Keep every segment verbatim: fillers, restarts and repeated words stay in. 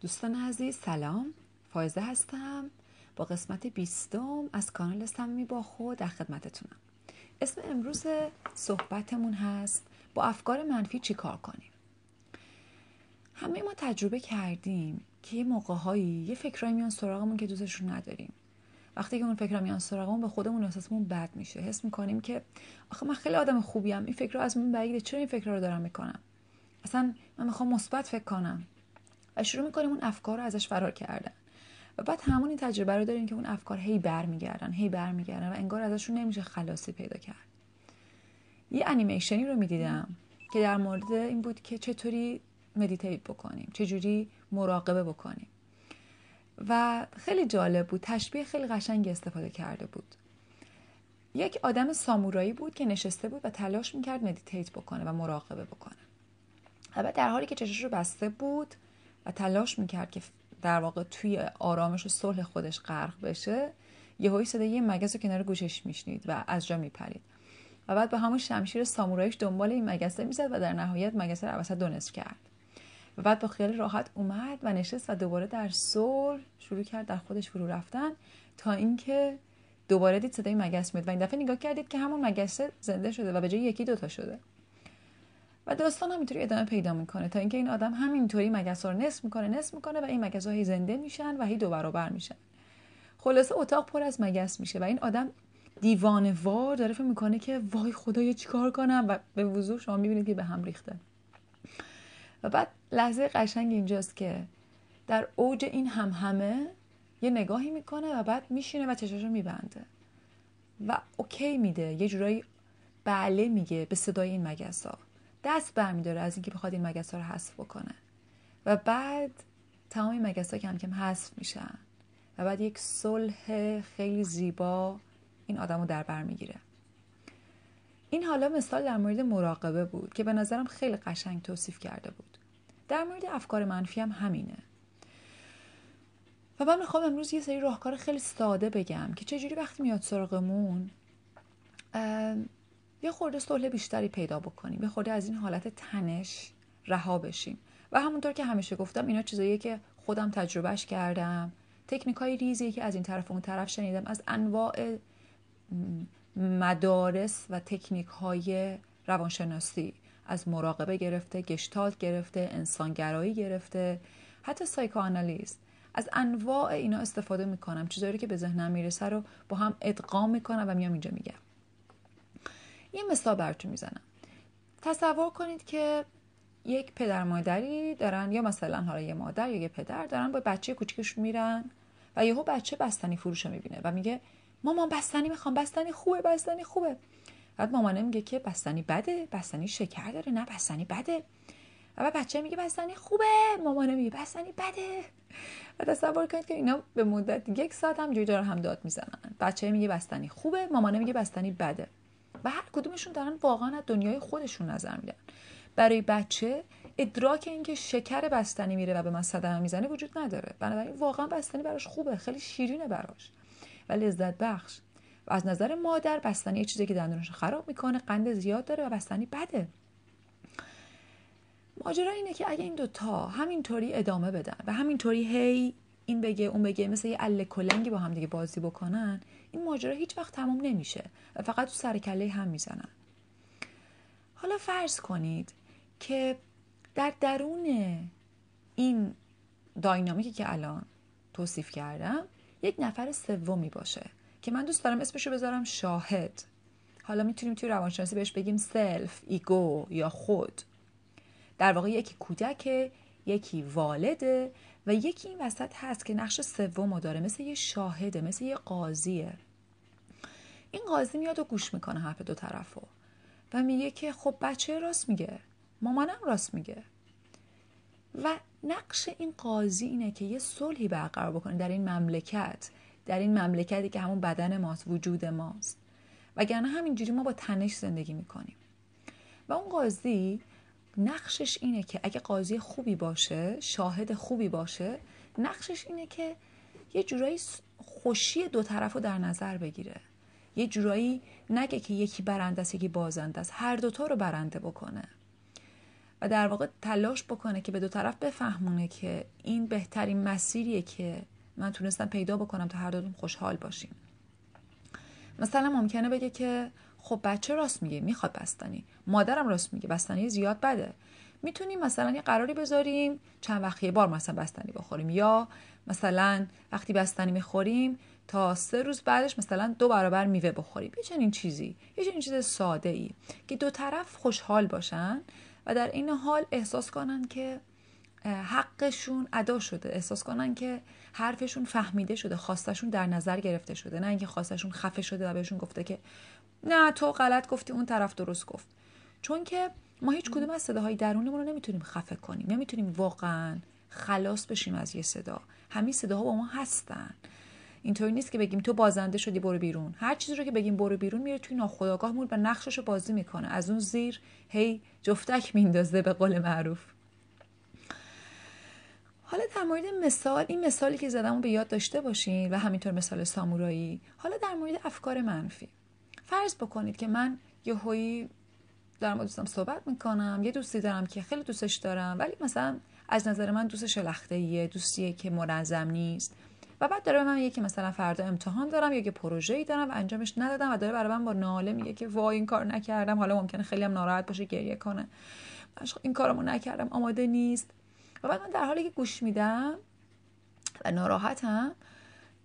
دوستان عزیز سلام، فائزه هستم با قسمت بیستم از کانال صمیمی با خود در خدمتتونم. اسم امروز صحبتمون هست با افکار منفی چی کار کنیم. همه ما تجربه کردیم که یه موقع‌هایی یه فکرایی میان سراغمون که دوستشون نداریم. وقتی که اون فکرا میان سراغمون به خودمون احساسمون بد میشه، حس میکنیم که آخه من خیلی آدم خوبیم، این فکر رو از من بعیده، چرا این فکر رو دارم میکنم، اصلا من میخوام مثبت فکر کنم و شروع میکنیم اون افکار رو ازش فرار کردن و بعد همون این تجربه رو داریم که اون افکار هی برمیگردن هی برمیگردن و انگار ازشون نمیشه خلاصی پیدا کرد. یه انیمیشنی رو میدیدم که در مورد این بود که چطوری مدیتیت بکنیم، چجوری مراقبه بکنیم و خیلی جالب بود، تشبیه خیلی قشنگی استفاده کرده بود. یک آدم سامورایی بود که نشسته بود و تلاش میکرد مدیتیت بکنه و مراقبه بکنه. البته در حالی که چشش رو بسته بود و تلاش میکرد که در واقع توی آرامش و صلح خودش غرق بشه، یهویی صدای یه مگس رو کنار گوشش میشنید و از جا میپرید و بعد با همون شمشیر ساموراییش دنبال این مگسه میزد و در نهایت مگسه رو وسط دو نصف کرد و بعد با خیال راحت اومد و نشست و دوباره در صلح شروع کرد در خودش فرو رفتن تا اینکه دوباره دید صدای مگس میاد و این دفعه نگاه کردید که همون مگسه زنده شده و به جای یکی دو تا شده. و داستان همینطوری ادامه پیدا میکنه تا اینکه این آدم همینطوری مگس‌ها رو نصف میکنه نصف میکنه و این مگس‌ها هی زنده میشن و هی دو برابر میشن. خلاصه اتاق پر از مگس میشه و این آدم دیوانه‌وار داره فکر میکنه که وای خدایا چیکار کنم و به وضوح شما میبینید که به هم ریخته. و بعد لحظه قشنگ اینجاست که در اوج این همهمه یه نگاهی میکنه و بعد میشینه و چشاشو میبنده و اوکی میده، یه جورایی بله میگه به صدای این مگس‌ها، دست برمیداره از اینکه بخواد این مگس‌ها رو حذف بکنه و بعد تمام این مگس‌ها کم کم حذف میشن و بعد یک صلح خیلی زیبا این آدمو در بر میگیره. این حالا مثال در مورد مراقبه بود که به نظرم خیلی قشنگ توصیف کرده بود. در مورد افکار منفی هم همینه. و من میخوام امروز یه سری راهکار خیلی ساده بگم که چجوری وقتی میاد سراغمون یه خورده صلح بیشتری پیدا بکنیم، یه خورده از این حالت تنش رها بشیم. و همونطور که همیشه گفتم اینا چیزاییه که خودم تجربهش کردم، تکنیکای ریزی که از این طرف و اون طرف شنیدم، از انواع مدارس و تکنیک‌های روانشناسی، از مراقبه گرفته، گشتالت گرفته، انسانگرایی گرفته، حتی سایکوآنالیز، از انواع اینا استفاده می‌کنم. چیزایی که به ذهنم میرسه رو با هم ادغام می‌کنم و میام اینجا میگم. یه مثال براتون میزنم. تصور کنید که یک پدر مادری دارن، یا مثلا حالا یه مادر یا یه پدر دارن با بچه کوچیکشون میرن و یهو بچه بستنی فروشو میبینه و میگه مامان بستنی میخوام، بستنی خوبه، بستنی خوبه. بعد مامانه میگه که بستنی بده، بستنی شکر داره، نه بستنی بده. و بعد بچه میگه بستنی خوبه، مامانه میگه بستنی بده. و تصور کنید که اینا به مدت یک ساعت هم جوجار هم داد میزنن. بچه میگه بستنی خوبه، مامانه میگه بستنی بده. و هر کدومشون دارن واقعا از دنیای خودشون نظر میدن. برای بچه ادراک این که شکر بستنی میره و به من صدمه میزنه وجود نداره، بنابراین واقعا بستنی براش خوبه، خیلی شیرینه براش و لذت بخش. و از نظر مادر بستنی یه چیزی که دندونش خراب میکنه، قند زیاد داره و بستنی بده. ماجرا اینه که اگه این دوتا همینطوری ادامه بدن و همینطوری هی این بگه اون بگه، مثل یه اله کلنگی با هم دیگه بازی بکنن، این ماجرا هیچ وقت تموم نمیشه و فقط تو سر کله هم میزنن. حالا فرض کنید که در درون این داینامیکی که الان توصیف کردم یک نفر سومی باشه که من دوست دارم اسمشو بذارم شاهد. حالا میتونیم توی روانشناسی بهش بگیم سلف، ایگو یا خود. در واقع یکی کودکه، یکی والده و یکی این وسط هست که نقش سومو داره، مثل یه شاهده، مثل یه قاضیه. این قاضی میاد و گوش میکنه حرف دو طرفو و میگه که خب بچه راست میگه، مامانم راست میگه. و نقش این قاضی اینه که یه صلحی برقرار بکنه در این مملکت، در این مملکتی که همون بدن ماست، وجود ماست، وگرنه همینجوری ما با تنش زندگی میکنیم. و اون قاضی نقشش اینه که اگه قاضی خوبی باشه، شاهد خوبی باشه، نقشش اینه که یه جورایی خوشی دو طرف رو در نظر بگیره، یه جورایی نگه که یکی برنده است یکی بازنده است، هر دوتا رو برنده بکنه و در واقع تلاش بکنه که به دو طرف بفهمونه که این بهترین مسیریه که من تونستم پیدا بکنم تا هر دوتون خوشحال باشیم. مثلا ممکنه بگه که خب بچه راست میگه، میخواد بستنی، مادرم راست میگه، بستنی زیاد بده. میتونیم مثلا یه قراری بذاریم چند وقت یه بار مثلا بستنی بخوریم، یا مثلا وقتی بستنی میخوریم تا سه روز بعدش مثلا دو برابر میوه بخوریم. یه چنین چیزی، یه چنین چیز ساده ای که دو طرف خوشحال باشن و در این حال احساس کنن که حقشون ادا شده، احساس کنن که حرفشون فهمیده شده، خواستشون در نظر گرفته شده، نه اینکه خواستشون خفه شده و بهشون گفته که نه تو غلط گفتی اون طرف درست گفت. چون که ما هیچ کدوم از صداهای درونمون رو نمیتونیم خفه کنیم، نمیتونیم واقعا خلاص بشیم از یه صدا. همین صداها با ما هستن. اینطوری نیست که بگیم تو بازنده شدی برو بیرون. هر چیزی رو که بگیم برو بیرون میره توی ناخودآگاهمون و نقششو بازی میکنه، از اون زیر هی جفتک میندازه به قول معروف. حالا در مورد مثال، این مثالی که زدم رو به یاد داشته باشین و همینطور مثال سامورایی. حالا در مورد افکار منفی، فرض بکنید که من یه هایی دارم با دوستم صحبت میکنم، یه دوستی دارم که خیلی دوستش دارم ولی مثلا از نظر من دوست شلخته‌ایه، دوستیه که منظم نیست و بعد داره به من یکی مثلا فردا امتحان دارم یا یه پروژه‌ای دارم و انجامش ندادم و داره برای من با ناله میگه که وای این کار نکردم. حالا ممکنه خیلی هم ناراحت باشه، گریه کنه، من این کارمو نکردم، آماده نیست. و بعد من در حالی که گوش میدم و ناراحتم،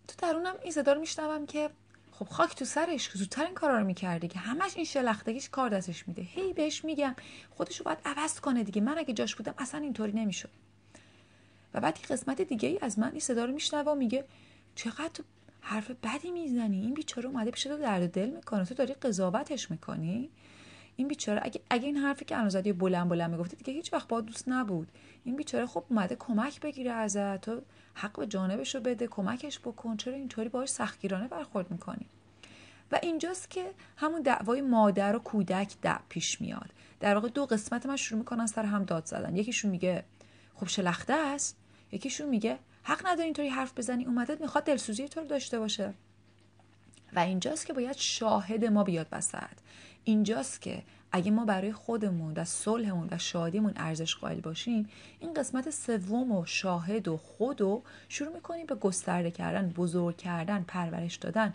تو درونم این صدا رو میشنوم که خب خاک تو سرش، زودتر این کارا رو میکرده که همش این شلختگیش کار دستش میده، هی بهش میگم خودشو باید عوض کنه دیگه، من اگه جاش بودم اصلا اینطوری نمیشد. و بعد یه قسمت دیگه ای از من این صدا رو میشنوه و میگه چقدر حرف بدی میزنی، این بیچاره اومده پیش تو درد دل میکنه، تو داری قضاوتش میکنی. این بیچاره اگه اگه این حرفی که انوزادی بلند بلند میگفتی دیگه هیچ وقت با دوست نبود. این بیچاره خب اومده کمک بگیره ازت، تو حق به جانبشو بده، کمکش بکن، چرا اینطوری باهاش سختگیرانه برخورد میکنی؟ و اینجاست که همون دعوای مادر و کودک دع پیش میاد. در واقع دو قسمت من شروع میکنن سر هم داد زدن. یکیشون میگه خب شلخته است، یکیشون میگه حق نداری اینطوری حرف بزنی، اومدت میخواد دلسوزی تو رو داشته باشه. و اینجاست که باید شاهد ما بیاد وسط. اینجاست که اگه ما برای خودمون و صلحمون و شادیمون ارزش قائل باشیم، این قسمت سوم و شاهد و خود رو شروع میکنیم به گسترده کردن، بزرگ کردن، پرورش دادن،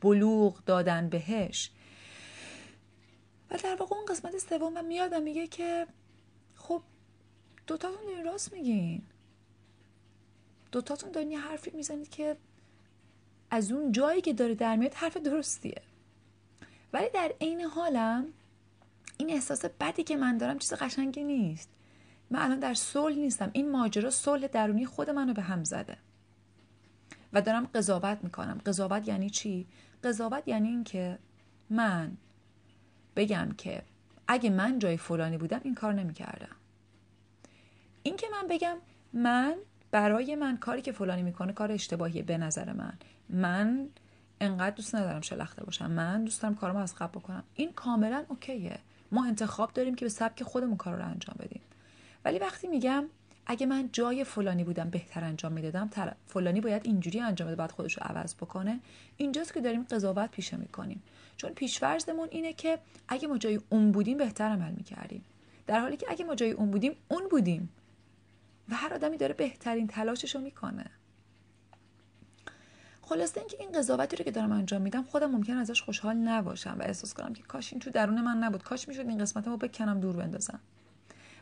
بلوغ دادن بهش. و در واقع اون قسمت سوم من میاد و میگه که خب دوتاتون دارین راست میگین، دوتاتون دارین یه حرفی میزنید که از اون جایی که داره در میاد حرف درستیه، ولی در عین حالم این احساس بدی که من دارم چیز قشنگی نیست. من الان در صلح نیستم، این ماجرا صلح درونی خود منو به هم زده و دارم قضاوت میکنم. قضاوت یعنی چی؟ قضاوت یعنی این که من بگم که اگه من جای فلانی بودم این کار نمیکردم. این که من بگم من برای من کاری که فلانی میکنه کار اشتباهیه، به نظر من من انقدر دوست ندارم شلخته باشم، من دوست دارم کارمو از قبل بکنم، این کاملا اوکیه. ما انتخاب داریم که به سبک خودمون کارو رو انجام بدیم. ولی وقتی میگم اگه من جای فلانی بودم بهتر انجام میدادم، فلانی باید اینجوری انجام بده، باید خودشو عوض بکنه، اینجاست که داریم قضاوت پیشه میکنیم. چون پیش‌فرضمون اینه که اگه ما جای اون بودیم بهتر عمل میکردیم، در حالی که اگه ما جای اون بودیم اون بودیم و هر آدمی داره بهترین تلاششو میکنه. خلاصه اینکه این قضاوتی رو که دارم انجام میدم خودم ممکن ازش خوشحال نباشم و احساس کنم که کاش این تو درون من نبود، کاش میشد این قسمتمو بکنم، دور بندازم.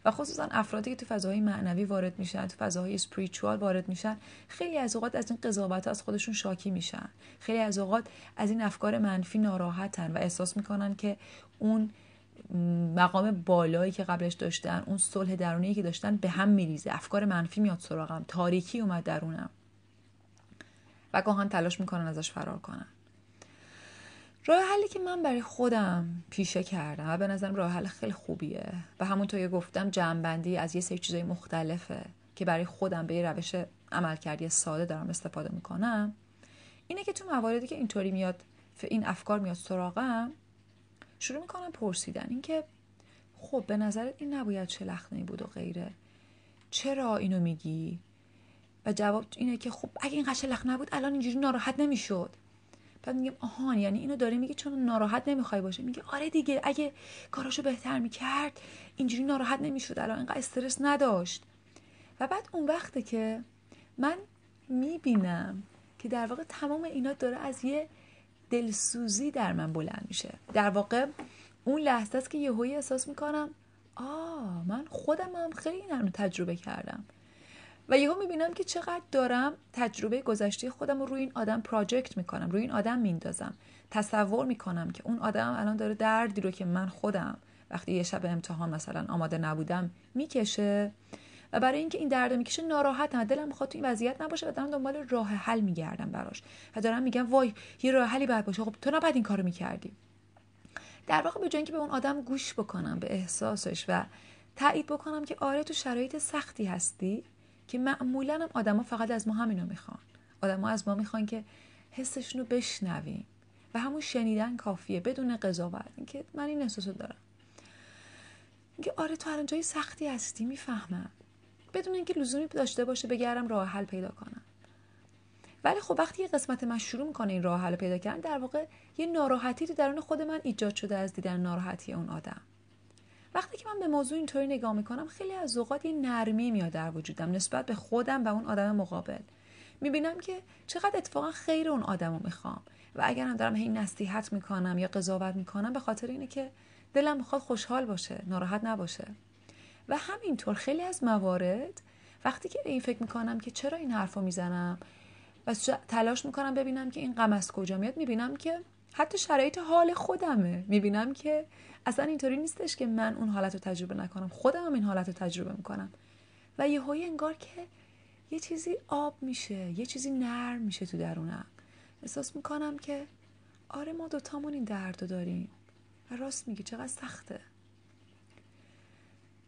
و خصوصا افرادی که تو فضاهای معنوی وارد میشن، تو فضاهای اسپریچوال وارد میشن، خیلی از اوقات از این قضاوت‌ها از خودشون شاکی میشن. خیلی از اوقات از این افکار منفی ناراحتن و احساس میکنن که اون مقام بالایی که قبلش داشتن، اون صلح درونی که داشتن به هم میریزه. افکار منفی میاد سراغم، تاریکی اومد درونم. و گاهن تلاش میکنن ازش فرار کنن. راه حلی که من برای خودم پیشه کردم و به نظرم راه حل خیلی خوبیه و همونطور که گفتم جمع‌بندی از یه سری چیزای مختلفه که برای خودم به یه روش عملکردی ساده دارم استفاده میکنم، اینه که تو مواردی که اینطوری میاد این افکار میاد سراغم، شروع میکنم پرسیدن اینکه خب به نظرت این نباید چه لخنه‌ای بود و غیره، چرا اینو میگی؟ و جواب اینه که خب اگه این قشنگ لخنه بود الان اینجوری ناراحت نمیشد. بعد میگم آهان، یعنی اینو داره میگه چون ناراحت نمیخوای باشه. میگه آره دیگه، اگه کاراشو بهتر میکرد اینجوری ناراحت نمیشد، الان اینقدر استرس نداشت. و بعد اون وقته که من میبینم که در واقع تمام اینا داره از یه دلسوزی در من بلند میشه. در واقع اون لحظه است که یهویی احساس میکنم آه من خودمم خیلی اینا رو تجربه کردم. و یهو میبینم که چقدر دارم تجربه گذشته خودم رو روی این آدم پراجکت میکنم، روی این آدم میندازم، تصور میکنم که اون آدم الان داره دردی رو که من خودم وقتی یه شب امتحان مثلا آماده نبودم میکشه و برای اینکه این درد میکشه ناراحتم، دلم میخواد تو این وضعیت نباشه و دارم دنبال راه حل میگردم براش و دارم میگم وای یه راه حلی باید باشه، خب تو نباید این کارو میکردی. در واقع به جای اینکه به اون آدم گوش بکنم به احساسش و تایید بکنم که آره تو شرایط سختی هستی، که معمولاً هم آدم ها فقط از ما همینو میخوان. آدم ها از ما میخوان که حسشونو بشنویم و همون شنیدن کافیه، بدون قضاوت. اینکه من این احساسو دارم، اینکه آره تو الان جای سختی هستی، میفهمم، بدون اینکه لزومی داشته باشه بگرم راه حل پیدا کنم. ولی خب وقتی یه قسمت من شروع میکنه این راه حل پیدا کردن، در واقع یه ناراحتی تو درون خود من ایجاد شده از دیدن ناراحتی اون آدم. وقتی که من به موضوع اینطوری نگاه میکنم، خیلی از اوقات یه نرمی میاد در وجودم نسبت به خودم و اون آدم مقابل. میبینم که چقدر اتفاقا خیر اون آدمو میخوام و اگرم دارم هی نصیحت میکنم یا قضاوت میکنم، به خاطر اینه که دلم میخواد خوشحال باشه، ناراحت نباشه. و همینطور خیلی از موارد وقتی که این فکر میکنم که چرا این حرفو میزنم و تلاش میکنم ببینم که این غم از کجا میاد، میبینم که حتی شرایط حال خودمه. میبینم که اصلا اینطوری نیستش که من اون حالت رو تجربه نکنم، خودم هم این حالت رو تجربه میکنم. و یه هایی انگار که یه چیزی آب میشه، یه چیزی نرم میشه تو درونم. احساس میکنم که آره ما دوتامون این درد رو داریم و راست میگی چقدر سخته.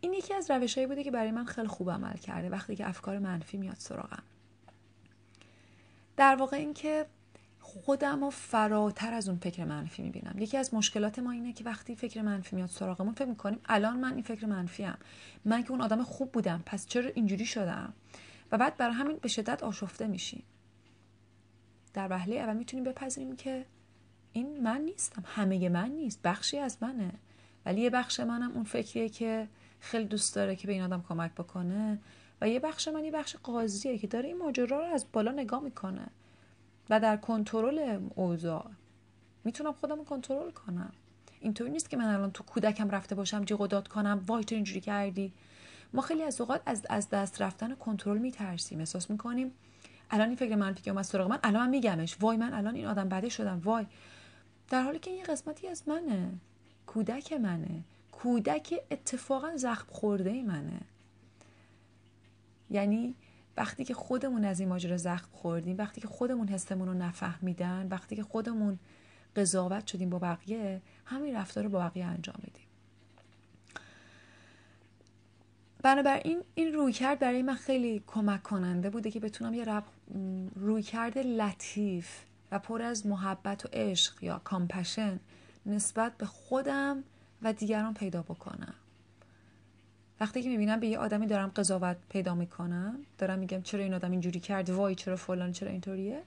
این یکی از روشایی بوده که برای من خیلی خوب عمل کرده وقتی که افکار منفی میاد سراغم. در واقع این که خودم رو فراتر از اون فکر منفی میبینم. یکی از مشکلات ما اینه که وقتی فکر منفی میاد سراغمون، فکر میکنیم الان من این فکر منفیم، من که اون آدم خوب بودم پس چرا اینجوری شدم، و بعد برای همین به شدت آشفته میشیم. در وهله اول میتونیم بپذیریم که این من نیستم، همه من نیست، بخشی از منه، ولی یه بخش منم اون فکریه که خیلی دوست داره که به این آدم کمک بکنه و یه بخش من یه بخش قاضیه که داره این ماجرا رو از بالا نگاه میکنه و در کنترل اوضاع میتونم خودم رو کنترل کنم. اینطوری نیست که من الان تو کودکم رفته باشم جیغ و داد کنم وای تو اینجوری کردی. ما خیلی از اوقات از از دست رفتن کنترل میترسیم، احساس میکنیم الان این فکر منفی که اومد سراغ من الان من میگمش، وای من الان این آدم بده شدم، وای، در حالی که این قسمتی از منه، کودک منه، کودک اتفاقا زخم خورده منه. یعنی وقتی که خودمون از این ماجرا زخم خوردیم، وقتی که خودمون حسمون رو نفهمیدن، وقتی که خودمون قضاوت شدیم با بقیه، همین رفتار رو با بقیه انجام میدیم. بنابراین این رویکرد برای من خیلی کمک کننده بوده که بتونم یه رویکرد لطیف و پر از محبت و عشق یا کامپشن نسبت به خودم و دیگران پیدا بکنم. وقتی که میبینم به یه آدمی دارم قضاوت پیدا میکنم، دارم میگم چرا این آدم اینجوری کرد، وای چرا فلان، چرا اینطوریه،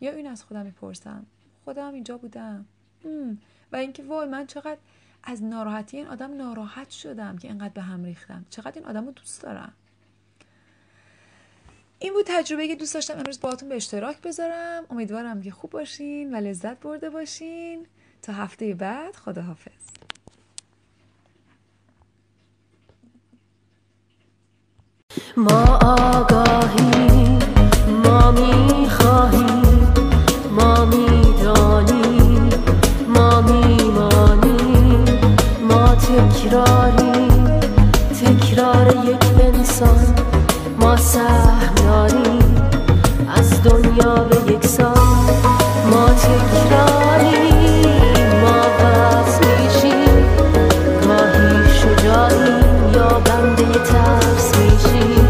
یا این از خودم میپرسم خودم اینجا بودم ام. و اینکه وای من چقدر از ناراحتی این آدم ناراحت شدم که اینقدر به هم ریختم، چقدر این آدمو دوست دارم. این بود تجربه که دوست داشتم امروز باهاتون به اشتراک بذارم. امیدوارم که خوب باشین و لذت برده باشین. تا هفته بعد، خداحافظ. ما آگاهیم، ما میخواهیم، ما میدانیم، ما میمانیم، ما تکراریم، تکرار یک انسان، ما سهم داریم از دنیا به یکسان، ما تکراریم، ما بس میشیم، گاهی شجاعیم یا بنده ترس میشیم،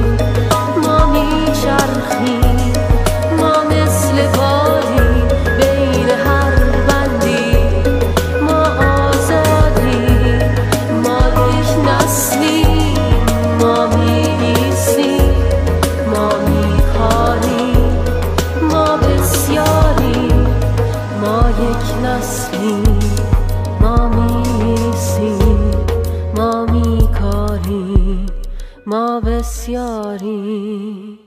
ما میچرخیم، ما مثل بادیم بین هر بندی، ما آزادیم، ما یک نسلیم، ما می‌ایستیم، ما می‌کاریم، ما بسیاریم، ما یک نسلیم، ما می‌ایستیم، ما می‌کاریم، ما بسیاریم.